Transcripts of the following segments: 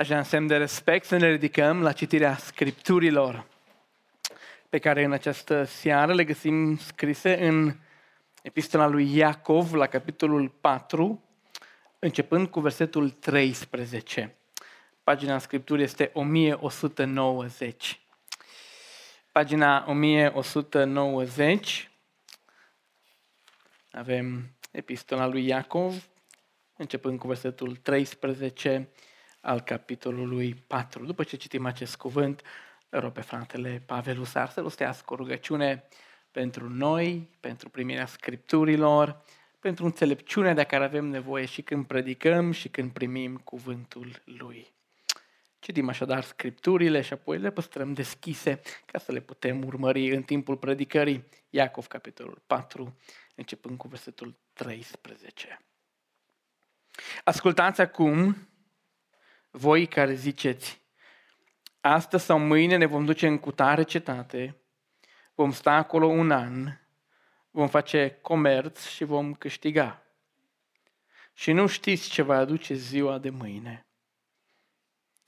Așa, în semn de respect, să ne ridicăm la citirea Scripturilor, pe care în această seară le găsim scrise în Epistola lui Iacov, la capitolul 4, începând cu versetul 13. Pagina Scripturii este 1190. Pagina 1190, avem Epistola lui Iacov, începând cu versetul 13 al capitolului 4. După ce citim acest cuvânt, rog pe fratele Pavel Husar să rostească o rugăciune pentru noi, pentru primirea Scripturilor, pentru înțelepciunea de care avem nevoie și când predicăm și când primim cuvântul Lui. Citim așadar Scripturile și apoi le păstrăm deschise ca să le putem urmări în timpul predicării. Iacov, capitolul 4, începând cu versetul 13. Ascultați acum, voi care ziceți, astăzi sau mâine ne vom duce în cutare cetate, vom sta acolo un an, vom face comerț și vom câștiga. Și nu știți ce va aduce ziua de mâine.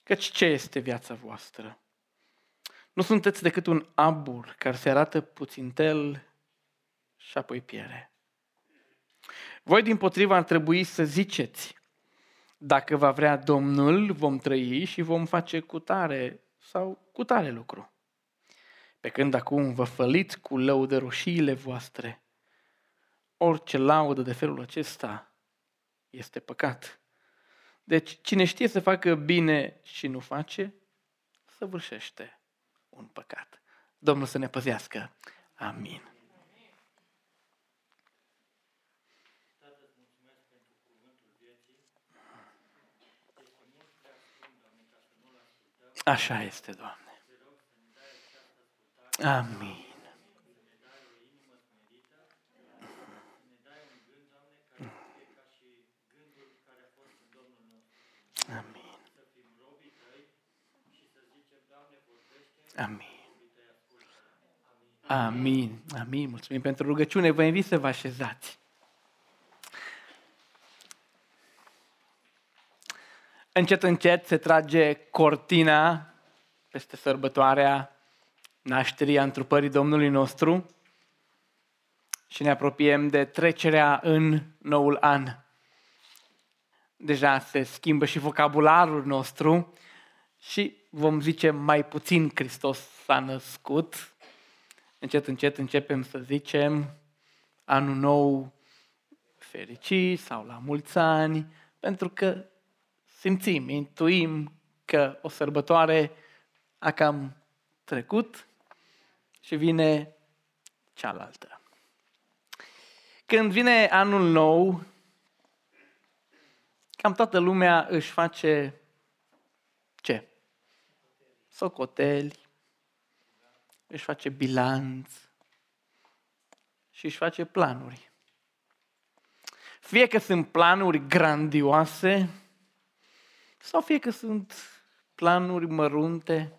Căci ce este viața voastră? Nu sunteți decât un abur care se arată puțintel și apoi piere. Voi dimpotrivă ar trebui să ziceți, dacă va vrea Domnul, vom trăi și vom face cutare sau cutare lucru. Pe când acum vă făliți cu lăudăroșiile voastre, orice laudă de felul acesta este păcat. Deci cine știe să facă bine și nu face, săvârșește un păcat. Domnul să ne păzească. Amin. Așa este, Doamne. Amin. Amin. Amin. Amin. Amin. Mulțumim pentru rugăciune. Vă invit să vă așezați. Încet, încet se trage cortina peste sărbătoarea nașterii, a întrupării Domnului nostru și ne apropiem de trecerea în noul an. Deja se schimbă și vocabularul nostru și vom zice mai puțin Hristos s-a născut. Încet, încet începem să zicem anul nou fericit sau la mulți ani, pentru că simțim, intuim că o sărbătoare a cam trecut și vine cealaltă. Când vine anul nou, cam toată lumea își face ce? Socoteli, își face bilanț și își face planuri. Fie că sunt planuri grandioase, sau fie că sunt planuri mărunte,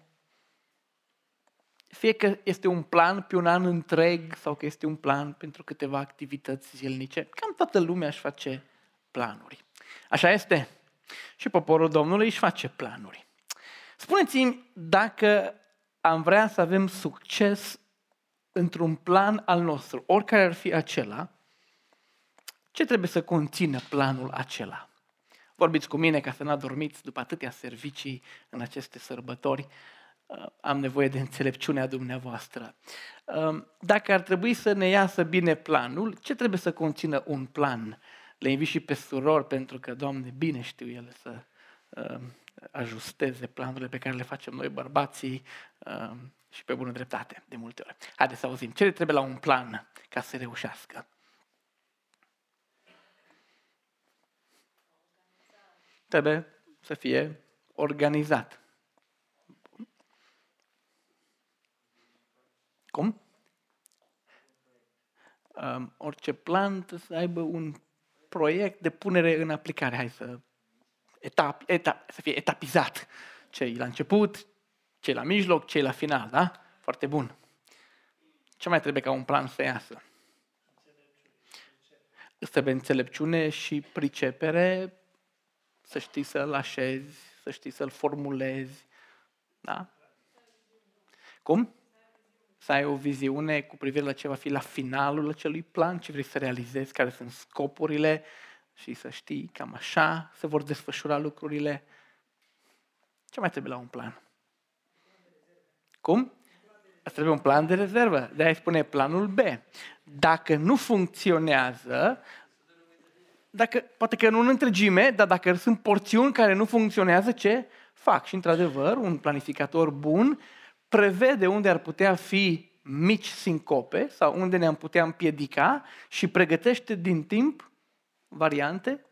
fie că este un plan pe un an întreg sau că este un plan pentru câteva activități zilnice. Cam toată lumea își face planuri. Așa este. Și poporul Domnului își face planuri. Spuneți-mi dacă am vrea să avem succes într-un plan al nostru, oricare ar fi acela, ce trebuie să conțină planul acela? Vorbiți cu mine ca să n-adormiți după atâtea servicii în aceste sărbători. Am nevoie de înțelepciunea dumneavoastră. Dacă ar trebui să ne iasă bine planul, ce trebuie să conțină un plan? Le invit și pe surori, pentru că, Doamne, bine știu ele să ajusteze planurile pe care le facem noi bărbații și pe bună dreptate, de multe ori. Haideți să auzim. Ce trebuie la un plan ca să reușească? Trebuie să fie organizat. Cum? Orice plan trebuie să aibă un proiect de punere în aplicare. Hai să, să fie etapizat. Ce-i la început, ce-i la mijloc, ce-i la final, da? Foarte bun. Ce mai trebuie ca un plan să iasă? Trebuie înțelepciune și pricepere. Să știi să-l așezi, să știi să-l formulezi. Da? Cum? Să ai o viziune cu privire la ce va fi la finalul acelui plan, ce vrei să realizezi, care sunt scopurile și să știi cam așa se vor desfășura lucrurile. Ce mai trebuie la un plan? Cum? Îți trebuie un plan de rezervă. De-aia spune planul B. Dacă nu funcționează, poate că nu în întregime, dar dacă sunt porțiuni care nu funcționează, ce fac? Și într-adevăr, un planificator bun prevede unde ar putea fi mici sincope sau unde ne-am putea împiedica și pregătește din timp variante,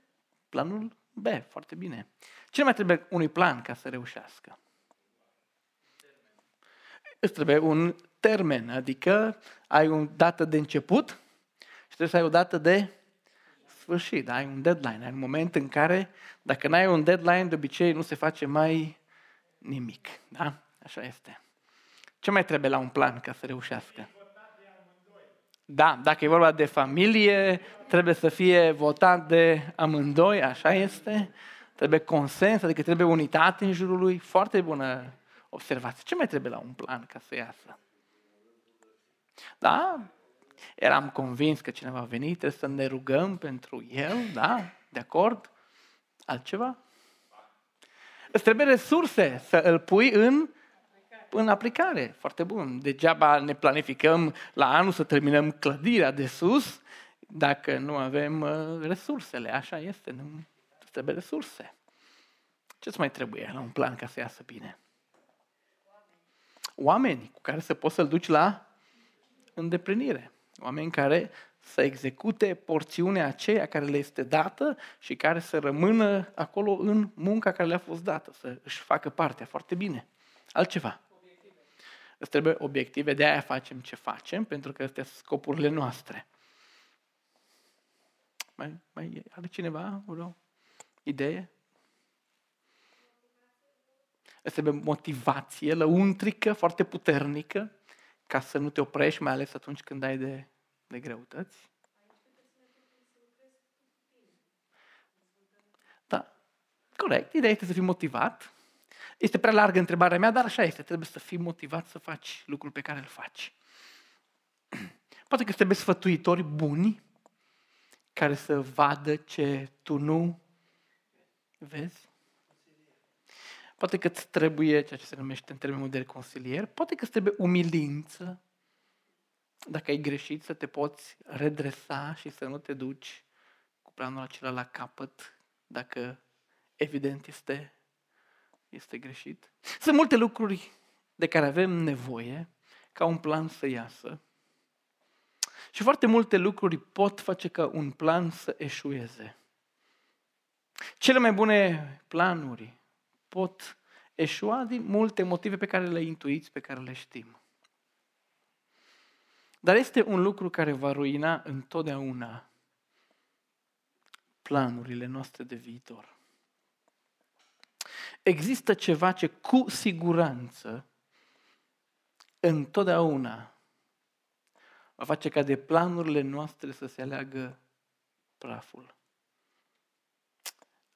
planul B. Foarte bine. Ce mai trebuie unui plan ca să reușească? Îți trebuie un termen, adică ai o dată de început și trebuie să ai o dată de sfârșit, ai un deadline, ai un moment în care, dacă n-ai un deadline, de obicei nu se face mai nimic. Da? Așa este. Ce mai trebuie la un plan ca să reușească? Da, dacă e vorba de familie, trebuie să fie votat de amândoi, așa este. Trebuie consens, adică trebuie unitate în jurul lui. Foarte bună observație. Ce mai trebuie la un plan ca să iasă? Da? Eram convins că cineva va veni, trebuie să ne rugăm pentru el, da? De acord? Altceva? Îți trebuie resurse să îl pui în aplicare. Foarte bun. Degeaba ne planificăm la anul să terminăm clădirea de sus dacă nu avem resursele. Așa este. Nu? Îți trebuie resurse. Ce-ți mai trebuie la un plan ca să iasă bine? Oameni cu care să poți să-l duci la îndeplinire. Oameni care să execute porțiunea aceea care le este dată și care să rămână acolo în munca care le-a fost dată, să își facă partea. Foarte bine. Altceva. Obiective. Îți trebuie obiective, de aia facem ce facem, pentru că astea sunt scopurile noastre. Mai are cineva o idee? Îți trebuie motivație lăuntrică, foarte puternică, ca să nu te oprești, mai ales atunci când ai de greutăți. Da, corect. Ideea este să fii motivat. Este prea largă întrebarea mea, dar așa este. Trebuie să fii motivat să faci lucrul pe care îl faci. Poate că trebuie sfătuitori buni care să vadă ce tu nu vezi. Poate că îți trebuie, ceea ce se numește în termenul de consilier, poate că îți trebuie umilință. Dacă ai greșit, să te poți redresa și să nu te duci cu planul acela la capăt, dacă evident este greșit. Sunt multe lucruri de care avem nevoie ca un plan să iasă. Și foarte multe lucruri pot face ca un plan să eșueze. Cele mai bune planuri pot eșua din multe motive pe care le intuiți, pe care le știm. Dar este un lucru care va ruina întotdeauna planurile noastre de viitor. Există ceva ce cu siguranță întotdeauna va face ca de planurile noastre să se aleagă praful.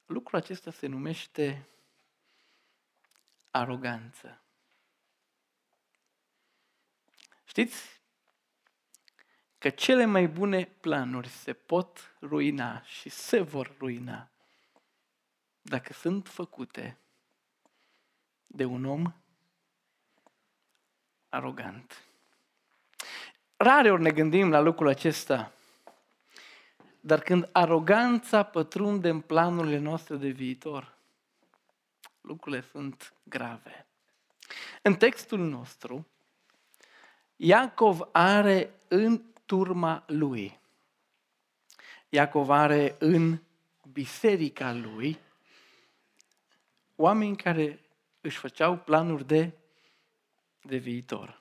Lucrul acesta se numește aroganță. Știți că cele mai bune planuri se pot ruina și se vor ruina dacă sunt făcute de un om arogant. Rareori ne gândim la lucrul acesta, dar când aroganța pătrunde în planurile noastre de viitor, lucrurile sunt grave. În textul nostru, Iacov are în turma lui, Iacov are în biserica lui oameni care își făceau planuri de viitor.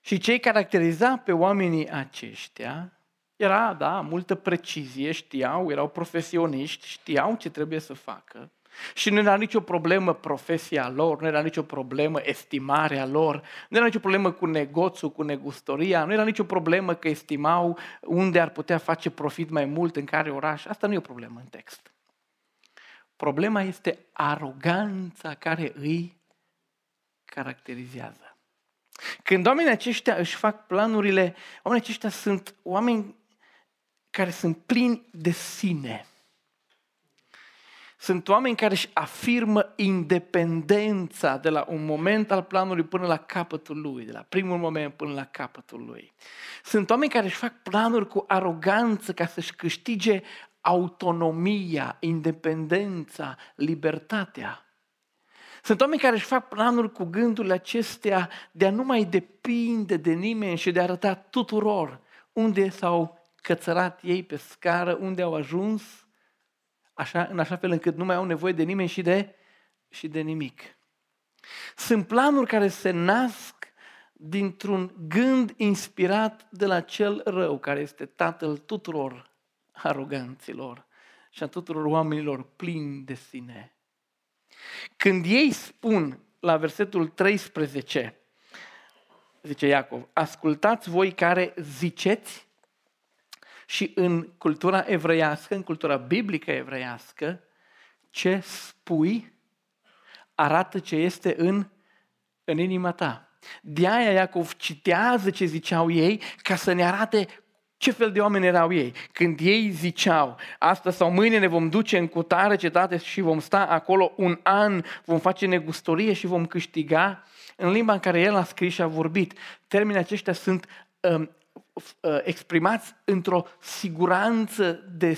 Și ce-i caracteriza pe oamenii aceștia era, da, multă precizie, știau, erau profesioniști, știau ce trebuie să facă. Și nu era nicio problemă profesia lor, nu era nicio problemă estimarea lor, nu era nicio problemă cu negoțul, cu negustoria, nu era nicio problemă că estimau unde ar putea face profit mai mult, în care oraș. Asta nu e o problemă în text. Problema este aroganța care îi caracterizează. Când oamenii aceștia își fac planurile, oamenii aceștia sunt oameni care sunt plini de sine. Sunt oameni care își afirmă independența de la un moment al planului până la capătul lui, de la primul moment până la capătul lui. Sunt oameni care își fac planuri cu aroganță ca să-și câștige autonomia, independența, libertatea. Sunt oameni care își fac planuri cu gândurile acestea de a nu mai depinde de nimeni și de a arăta tuturor unde s-au cățărat ei pe scară, unde au ajuns, în așa fel încât nu mai au nevoie de nimeni și de nimic. Sunt planuri care se nasc dintr-un gând inspirat de la cel rău, care este tatăl tuturor aroganților și a tuturor oamenilor plini de sine. Când ei spun la versetul 13, zice Iacov, ascultați voi care ziceți, și în cultura evreiască, în cultura biblică evreiască, ce spui arată ce este în inima ta. De-aia Iacov citează ce ziceau ei ca să ne arate ce fel de oameni erau ei. Când ei ziceau, astăzi sau mâine ne vom duce în cutare cetate și vom sta acolo un an, vom face negustorie și vom câștiga, în limba în care el a scris și a vorbit, termenii aceștia sunt exprimați într-o siguranță de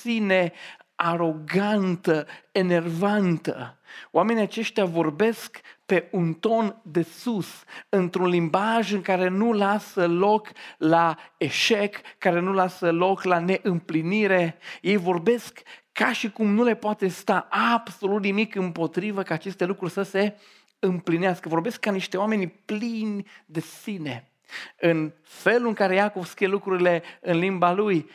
sine arogantă, enervantă. Oamenii aceștia vorbesc pe un ton de sus, într-un limbaj în care nu lasă loc la eșec, care nu lasă loc la neîmplinire. Ei vorbesc ca și cum nu le poate sta absolut nimic împotrivă ca aceste lucruri să se împlinească. Vorbesc ca niște oameni plini de sine. În felul în care Iacov scrie lucrurile în limba lui,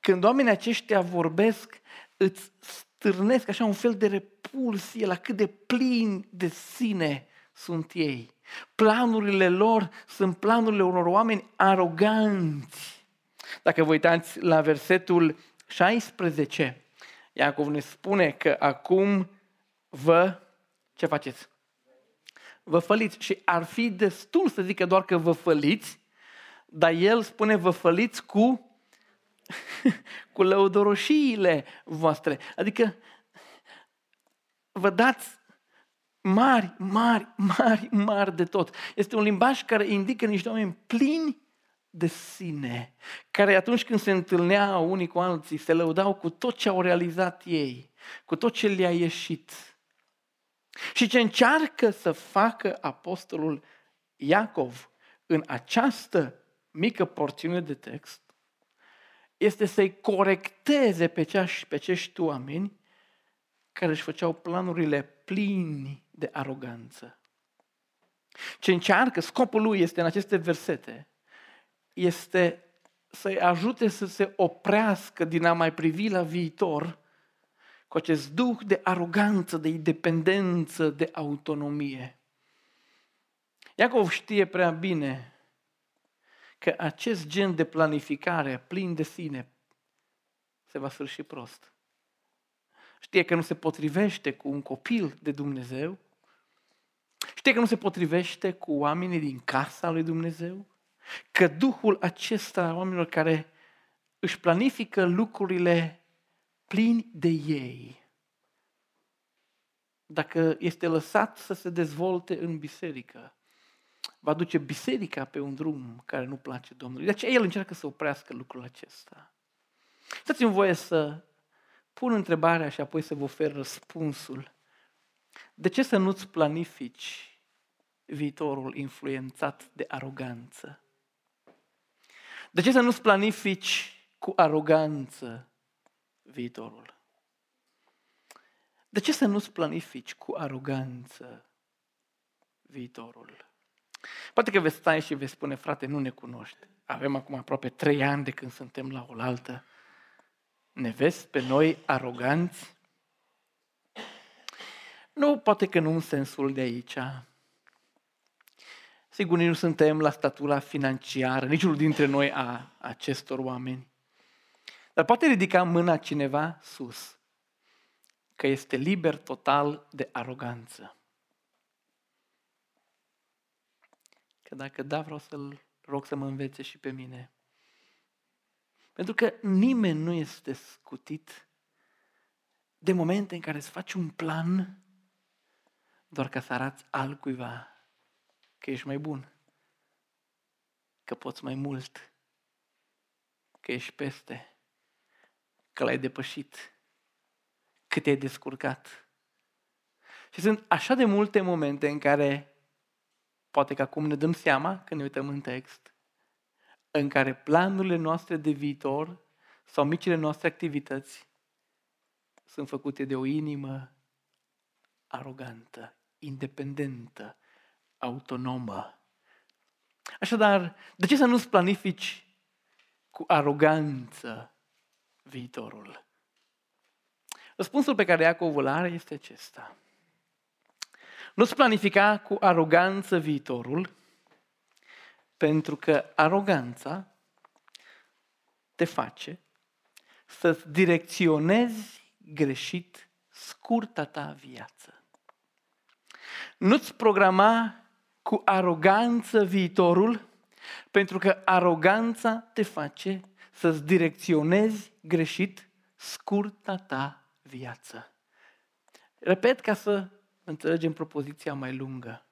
când oamenii aceștia vorbesc, îți stârnesc așa un fel de repulsie la cât de plini de sine sunt ei. Planurile lor sunt planurile unor oameni aroganți. Dacă vă uitați la versetul 16, Iacov ne spune că acum ce faceți? Vă făliți. Și ar fi destul să zică doar că vă făliți, dar el spune vă făliți cu lăudoroșiile voastre. Adică vă dați mari, mari, mari, mari de tot. Este un limbaj care indică niște oameni plini de sine, care atunci când se întâlneau unii cu alții, se lăudau cu tot ce au realizat ei, cu tot ce le-a ieșit. Și ce încearcă să facă apostolul Iacov în această mică porțiune de text este să-i corecteze pe acești oameni care își făceau planurile plini de aroganță. Ce încearcă, scopul lui este în aceste versete, este să-i ajute să se oprească din a mai privi la viitor cu acest duh de aroganță, de independență, de autonomie. Iacov știe prea bine că acest gen de planificare plin de sine se va sfârși prost. Știe că nu se potrivește cu un copil de Dumnezeu, știe că nu se potrivește cu oamenii din casa lui Dumnezeu, că duhul acesta al oamenilor care își planifică lucrurile plini de ei, dacă este lăsat să se dezvolte în biserică, va duce biserica pe un drum care nu place Domnului. De aceea el încearcă să oprească lucrul acesta. Dați-mi voie să pun întrebarea și apoi să vă ofer răspunsul. De ce să nu-ți planifici viitorul influențat de aroganță? De ce să nu-ți planifici cu aroganță viitorul? De ce să nu-ți planifici cu aroganță viitorul? Poate că veți stai și veți spune, frate, nu ne cunoști. Avem acum aproape 3 ani de când suntem la oaltă. Ne vezi pe noi aroganți? Nu, poate că nu în sensul de aici. Sigur, nu suntem la statura financiară, niciunul dintre noi a acestor oameni. Dar poate ridica mâna cineva sus că este liber total de aroganță. Că dacă da, vreau să-l rog să mă învețe și pe mine. Pentru că nimeni nu este scutit de momente în care îți faci un plan doar ca să arăți altcuiva că ești mai bun, că poți mai mult, că ești peste, că l-ai depășit, că te-ai descurcat. Și sunt așa de multe momente în care, poate că acum ne dăm seama când ne uităm în text, în care planurile noastre de viitor sau micile noastre activități sunt făcute de o inimă arogantă, independentă, autonomă. Așadar, de ce să nu-ți planifici cu aroganță viitorul? Răspunsul pe care Iacov îl are este acesta. Nu-ți planifica cu aroganță viitorul, pentru că aroganța te face să-ți direcționezi greșit scurta ta viață. Nu-ți programa cu aroganță viitorul, pentru că aroganța te face să-ți direcționezi greșit scurta ta viață. Repet ca să înțelegem propoziția mai lungă.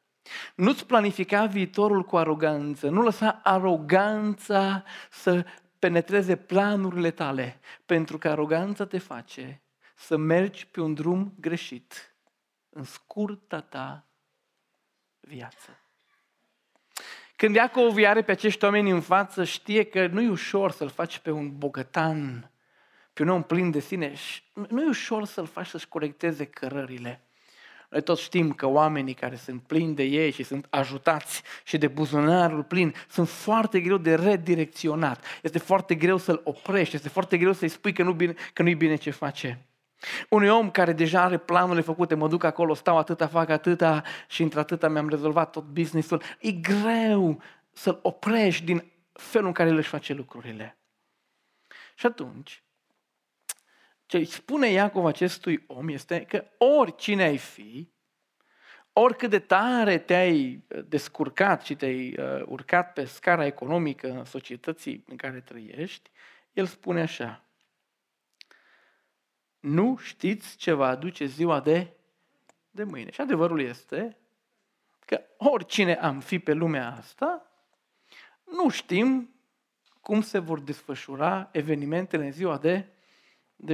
Nu-ți planifica viitorul cu aroganță, nu lăsa aroganța să penetreze planurile tale, pentru că aroganța te face să mergi pe un drum greșit în scurta ta viață. Când Iacov îi are pe acești oameni în față, știe că nu e ușor să-l faci pe un bogătan, pe un om plin de sine. Nu e ușor să-l faci să-și corecteze cărările. Noi toți știm că oamenii care sunt plini de ei și sunt ajutați și de buzunarul plin, sunt foarte greu de redirecționat. Este foarte greu să-l oprești, este foarte greu să-i spui că nu-i bine ce face. Unui om care deja are planurile făcute, mă duc acolo, stau atâta, fac atâta și într-atâta mi-am rezolvat tot business-ul. E greu să-l oprești din felul în care el își face lucrurile. Și atunci, ce îi spune Iacov acestui om este că oricine ai fi, oricât de tare te-ai descurcat și te-ai urcat pe scara economică în societății în care trăiești, el spune așa: nu știți ce va aduce ziua de mâine. Și adevărul este că oricine am fi pe lumea asta, nu știm cum se vor desfășura evenimentele în ziua de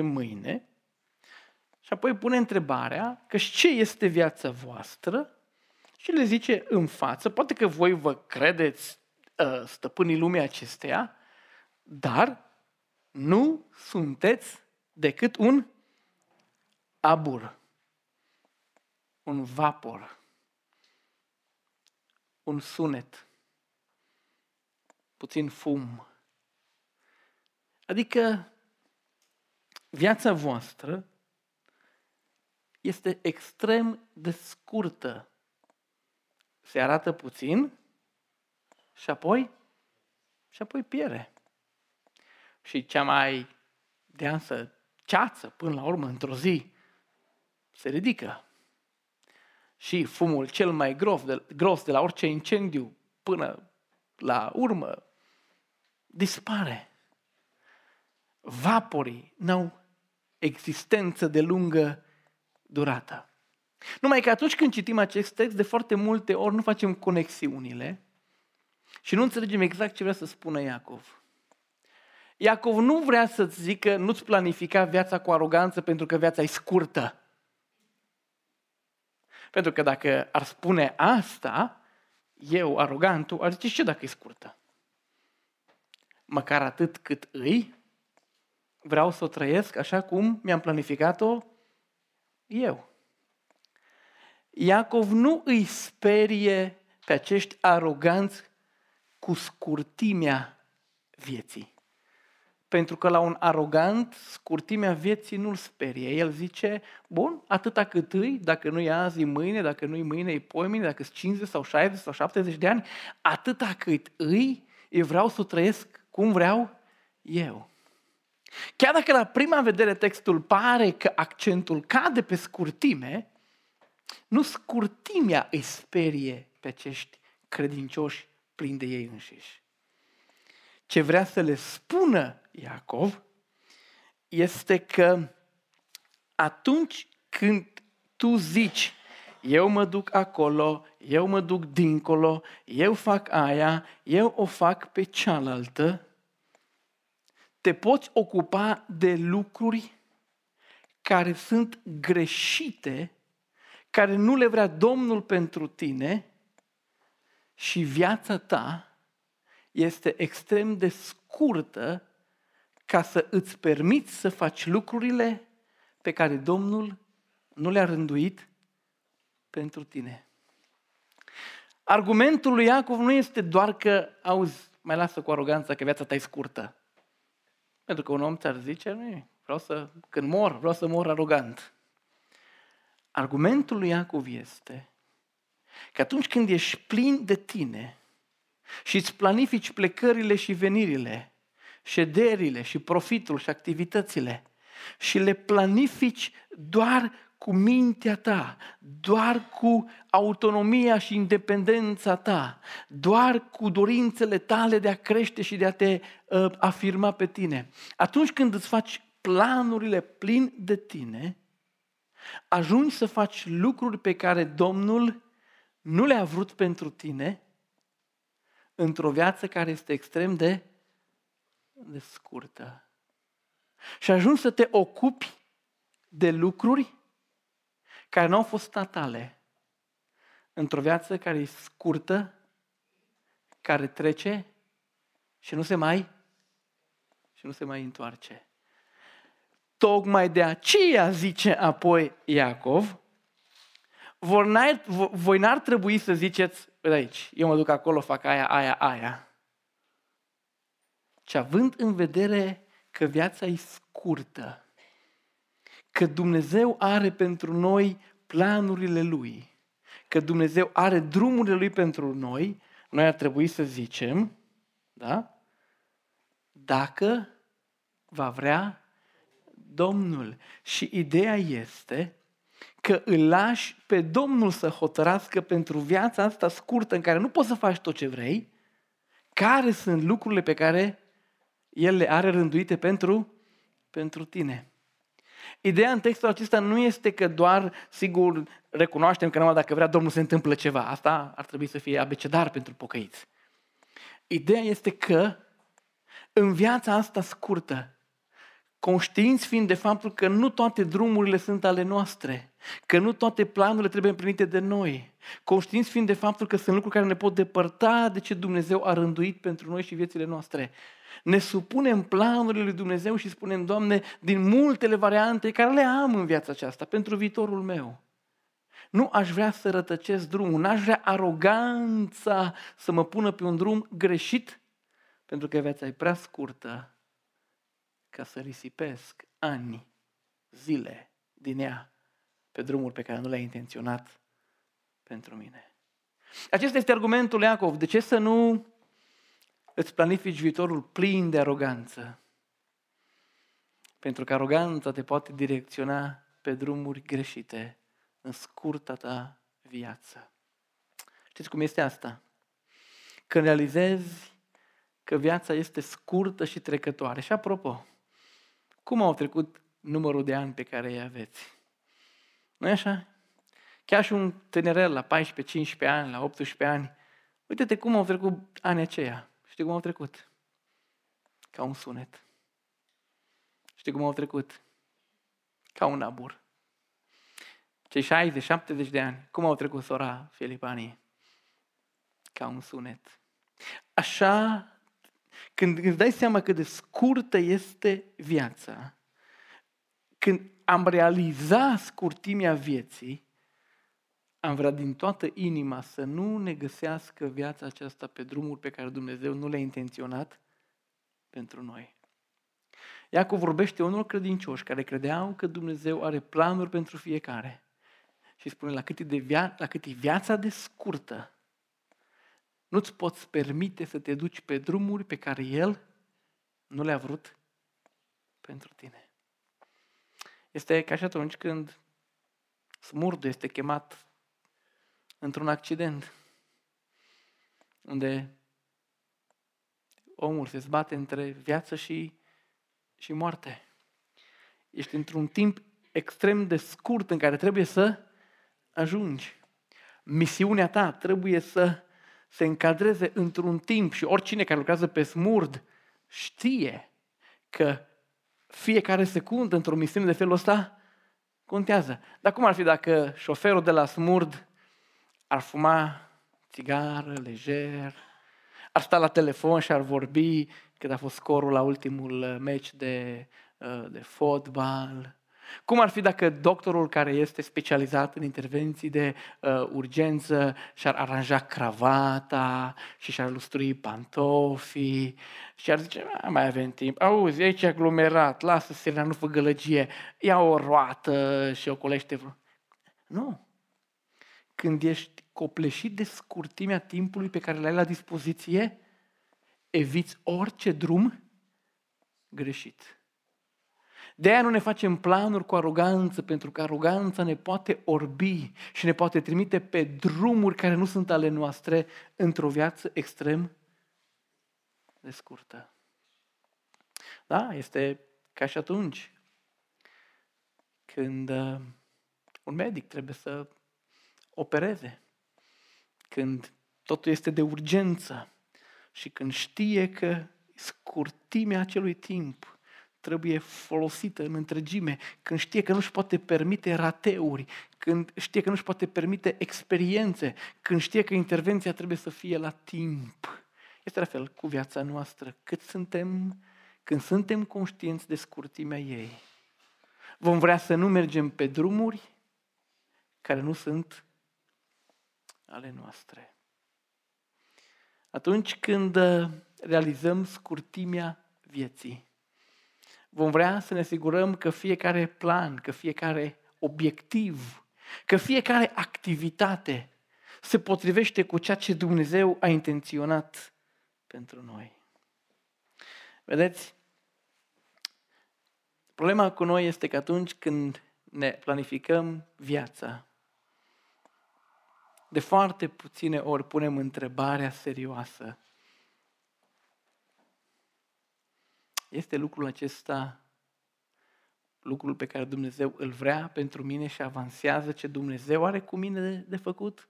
mâine. Și apoi pune întrebarea că ce este viața voastră și le zice în față, poate că voi vă credeți stăpânii lumii acesteia, dar nu sunteți decât un abur, un vapor, un sunet, puțin fum. Adică viața voastră este extrem de scurtă. Se arată puțin și apoi piere. Și cea mai deansă ceață, până la urmă, într-o zi, se ridică. Și fumul cel mai gros de la orice incendiu până la urmă dispare. Vaporii n-au existență de lungă durată. Numai că atunci când citim acest text, de foarte multe ori nu facem conexiunile și nu înțelegem exact ce vrea să spună Iacov. Iacov nu vrea să-ți zică nu-ți planifica viața cu aroganță pentru că viața e scurtă. Pentru că dacă ar spune asta, eu, arogantul, ar zice și dacă e scurtă. Măcar atât cât îi, vreau să o trăiesc așa cum mi-am planificat-o eu. Iacov nu îi sperie pe acești aroganți cu scurtimea vieții. Pentru că la un arogant, scurtimea vieții nu-l sperie. El zice, bun, atâta cât îi, dacă nu-i azi, e mâine, dacă nu-i mâine, e poimâine, dacă sunt 50 sau 60 sau 70 de ani, atâta cât îi, eu vreau să trăiesc cum vreau eu. Chiar dacă la prima vedere textul pare că accentul cade pe scurtime, nu scurtimea îi sperie pe acești credincioși plini de ei înșiși. Ce vrea să le spună Iacov este că atunci când tu zici, eu mă duc acolo, eu mă duc dincolo, eu fac aia, eu o fac pe cealaltă, te poți ocupa de lucruri care sunt greșite, care nu le vrea Domnul pentru tine și viața ta este extrem de scurtă ca să îți permiți să faci lucrurile pe care Domnul nu le-a rânduit pentru tine. Argumentul lui Iacov nu este doar că, auzi, mai lasă cu aroganța că viața ta e scurtă. Pentru că un om ți-ar zice, nu, vreau să mor arogant. Argumentul lui Iacov este că atunci când ești plin de tine și îți planifici plecările și venirile, șederile și profitul și activitățile și le planifici doar cu mintea ta, doar cu autonomia și independența ta, doar cu dorințele tale de a crește și de a te afirma pe tine. Atunci când îți faci planurile plin de tine, ajungi să faci lucruri pe care Domnul nu le-a vrut pentru tine într-o viață care este extrem de scurtă. Și ajungi să te ocupi de lucruri care nu au fost tatale într-o viață care e scurtă, care trece și nu se mai întoarce. Tocmai de aceea, zice apoi Iacov, voi n-ar trebui să ziceți, aici, eu mă duc acolo, fac aia. Ci având în vedere că viața e scurtă, că Dumnezeu are pentru noi planurile Lui, că Dumnezeu are drumurile Lui pentru noi, noi ar trebui să zicem, da? Dacă va vrea Domnul. Și ideea este că îl lași pe Domnul să hotărască pentru viața asta scurtă în care nu poți să faci tot ce vrei, care sunt lucrurile pe care El le are rânduite pentru tine. Ideea în textul acesta nu este că doar, sigur, recunoaștem că numai dacă vrea Domnul se întâmplă ceva. Asta ar trebui să fie abecedar pentru pocăiți. Ideea este că în viața asta scurtă, conștiinți fiind de faptul că nu toate drumurile sunt ale noastre, că nu toate planurile trebuie împlinite de noi, conștiinți fiind de faptul că sunt lucruri care ne pot depărta de ce Dumnezeu a rânduit pentru noi și viețile noastre, ne supunem planurile lui Dumnezeu și spunem, Doamne, din multele variante care le am în viața aceasta, pentru viitorul meu, nu aș vrea să rătăcesc drumul, n-aș vrea aroganța să mă pună pe un drum greșit, pentru că viața e prea scurtă ca să risipesc ani, zile din ea pe drumuri pe care nu le-ai intenționat pentru mine. Acesta este argumentul lui Iacov. De ce să nu îți planifici viitorul plin de aroganță? Pentru că aroganța te poate direcționa pe drumuri greșite în scurta ta viață. Știți cum este asta? Când realizezi că viața este scurtă și trecătoare. Și apropo, cum au trecut numărul de ani pe care îi aveți? Nu-i așa? Chiar și un tânărel la 14, 15 ani, la 18 ani, uite-te cum au trecut anii aceia. Știi cum au trecut? Ca un sunet. Știi cum au trecut? Ca un abur. Cei 60-70 de ani, cum au trecut, sora Filipanii? Ca un sunet. Așa, când îți dai seama cât de scurtă este viața, când am realizat scurtimea vieții, am vrea din toată inima să nu ne găsească viața aceasta pe drumuri pe care Dumnezeu nu le-a intenționat pentru noi. Iacov vorbește unor credincioși care credeau că Dumnezeu are planuri pentru fiecare și spune la cât e viața de scurtă, nu-ți poți permite să te duci pe drumuri pe care El nu le-a vrut pentru tine. Este ca și atunci când smurdul este chemat într-un accident, unde omul se zbate între viață și moarte. Ești într-un timp extrem de scurt în care trebuie să ajungi. Misiunea ta trebuie să se încadreze într-un timp și oricine care lucrează pe smurd știe că fiecare secundă într-o misiune de felul ăsta contează. Dar cum ar fi dacă șoferul de la smurd ar fuma țigară lejer, ar sta la telefon și ar vorbi cât a fost scorul la ultimul meci de fotbal? Cum ar fi dacă doctorul care este specializat în intervenții de urgență și-ar aranja cravata și și-ar lustrui pantofii și ar zice, mai avem timp, auzi, aici e aglomerat, lasă sirena, nu fă gălăgie, ia o roată și o colește. Nu. Când ești copleșit de scurtimea timpului pe care l-ai la dispoziție, eviți orice drum greșit. De aia nu ne facem planuri cu aroganță, pentru că aroganța ne poate orbi și ne poate trimite pe drumuri care nu sunt ale noastre într-o viață extrem de scurtă. Da, este ca și atunci când un medic trebuie să opereze, când totul este de urgență și când știe că scurtimea acelui timp trebuie folosită în întregime, când știe că nu-și poate permite rateuri, când știe că nu-și poate permite experiențe, când știe că intervenția trebuie să fie la timp. Este la fel cu viața noastră. Când suntem conștienți de scurtimea ei, vom vrea să nu mergem pe drumuri care nu sunt ale noastre. Atunci când realizăm scurtimea vieții, vom vrea să ne asigurăm că fiecare plan, că fiecare obiectiv, că fiecare activitate se potrivește cu ceea ce Dumnezeu a intenționat pentru noi. Vedeți? Problema cu noi este că atunci când ne planificăm viața, de foarte puține ori punem întrebarea serioasă: este lucrul acesta lucrul pe care Dumnezeu îl vrea pentru mine și avansează ce Dumnezeu are cu mine de făcut?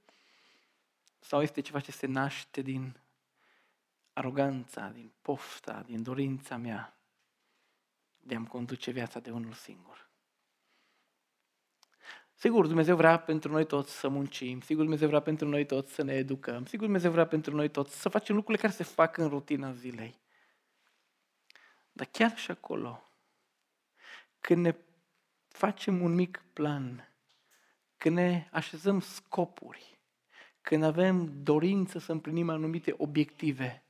Sau este ceva ce se naște din aroganța, din pofta, din dorința mea de a-mi conduce viața de unul singur? Sigur, Dumnezeu vrea pentru noi toți să muncim, sigur Dumnezeu vrea pentru noi toți să ne educăm, sigur Dumnezeu vrea pentru noi toți să facem lucrurile care se fac în rutina zilei. Dar chiar și acolo, când ne facem un mic plan, când ne așezăm scopuri, când avem dorință să împlinim anumite obiective,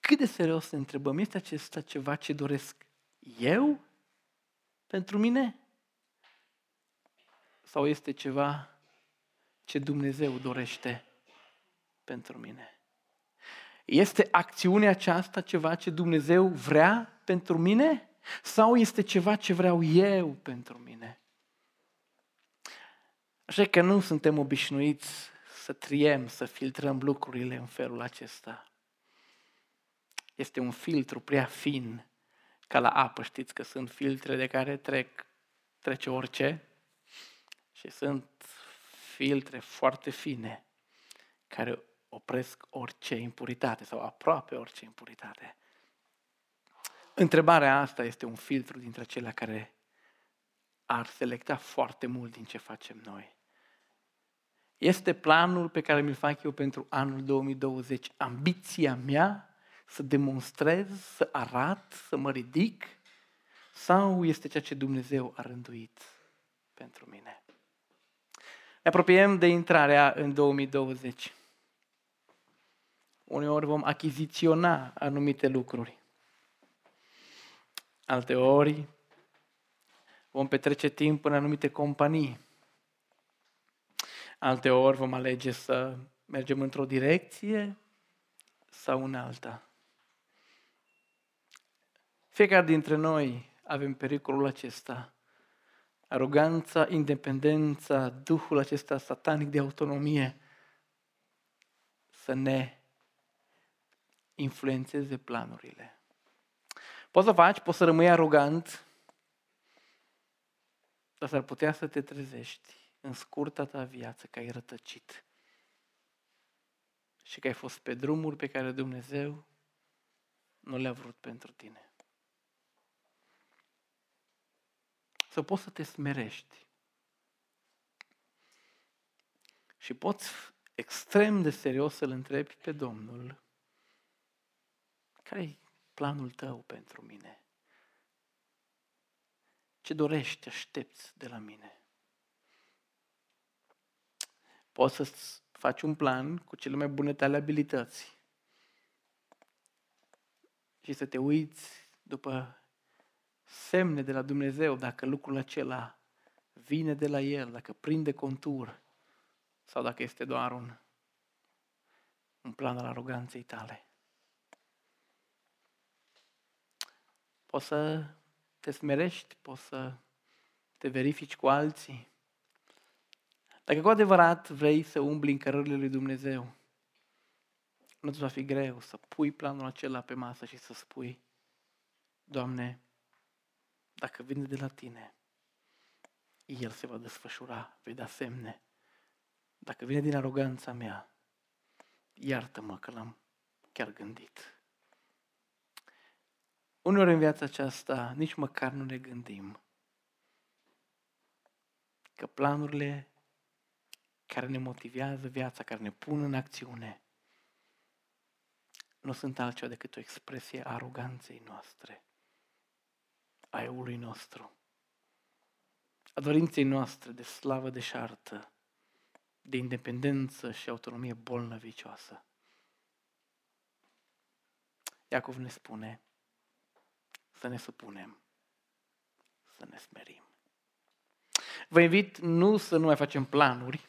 cât de serios ne întrebăm, este acesta ceva ce doresc eu pentru mine? Sau este ceva ce Dumnezeu dorește pentru mine? Este acțiunea aceasta ceva ce Dumnezeu vrea pentru mine? Sau este ceva ce vreau eu pentru mine? Așa că nu suntem obișnuiți să triem, să filtrăm lucrurile în felul acesta. Este un filtru prea fin, ca la apă. Știți că sunt filtre de care trece orice și sunt filtre foarte fine care opresc orice impuritate sau aproape orice impuritate. Întrebarea asta este un filtru dintre acelea care ar selecta foarte mult din ce facem noi. Este planul pe care mi-l fac eu pentru anul 2020, ambiția mea să demonstrez, să arat, să mă ridic, sau este ceea ce Dumnezeu a rânduit pentru mine? Ne apropiem de intrarea în 2020. Uneori vom achiziționa anumite lucruri. Alteori vom petrece timp în anumite companii. Alteori vom alege să mergem într-o direcție sau în alta. Fiecare dintre noi avem pericolul acesta. Aroganța, independența, duhul acesta satanic de autonomie să ne influențeze planurile. Poți să faci, poți să rămâi arogant, dar s-ar putea să te trezești în scurta ta viață că ai rătăcit și că ai fost pe drumuri pe care Dumnezeu nu le-a vrut pentru tine. Să poți să te smerești și poți extrem de serios să-L întrebi pe Domnul: care-i planul tău pentru mine? Ce dorești, aștepți de la mine? Poți să-ți faci un plan cu cele mai bune tale abilități și să te uiți după semne de la Dumnezeu, dacă lucrul acela vine de la El, dacă prinde contur sau dacă este doar un plan al aroganței tale. Poți să te smerești, poți să te verifici cu alții. Dacă cu adevărat vrei să umbli în cărările lui Dumnezeu, nu ți va fi greu să pui planul acela pe masă și să spui: Doamne, dacă vine de la Tine, El se va desfășura, vei da semne. Dacă vine din aroganța mea, iartă-mă că l-am chiar gândit. Uneori în viața aceasta nici măcar nu ne gândim că planurile care ne motivează viața, care ne pun în acțiune, nu sunt altceva decât o expresie a aroganței noastre, a euului nostru, a dorinței noastre de slavă deșartă, de independență și autonomie bolnăvicioasă. Iacov ne spune să ne supunem, să ne smerim. Vă invit nu să nu mai facem planuri,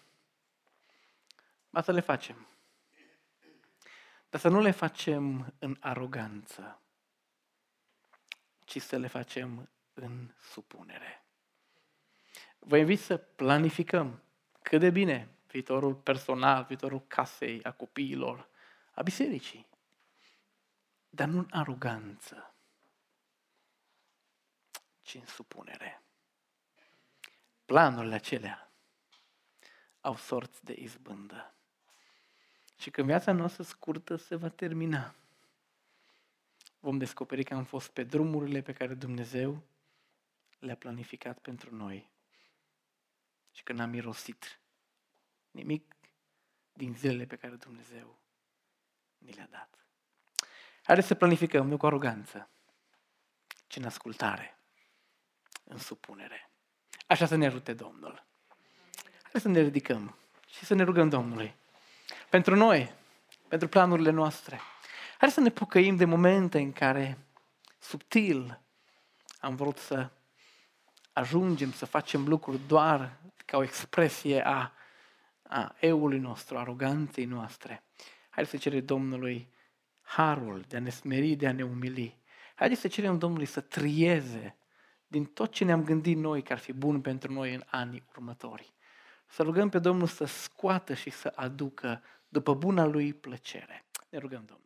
ba să le facem. Dar să nu le facem în aroganță, ci să le facem în supunere. Vă invit să planificăm cât de bine viitorul personal, viitorul casei, a copiilor, a bisericii, dar nu în aroganță, ci în supunere. Planurile acelea au sorți de izbândă. Și când viața noastră scurtă se va termina, vom descoperi că am fost pe drumurile pe care Dumnezeu le-a planificat pentru noi și că n-am irosit nimic din zilele pe care Dumnezeu ni le-a dat. Haideți să planificăm, nu cu aroganță, ci în ascultare, în supunere. Așa să ne ajute Domnul. Haideți să ne ridicăm și să ne rugăm Domnului pentru noi, pentru planurile noastre. Hai să ne pocăim de momente în care subtil am vrut să ajungem să facem lucruri doar ca o expresie a eului nostru, a aroganței noastre. Hai să cerem Domnului harul de a ne smeri, de a ne umili. Hai să cerem Domnului să trieze din tot ce ne-am gândit noi că ar fi bun pentru noi în anii următori. Să rugăm pe Domnul să scoată și să aducă după buna Lui plăcere. Ne rugăm Domnul.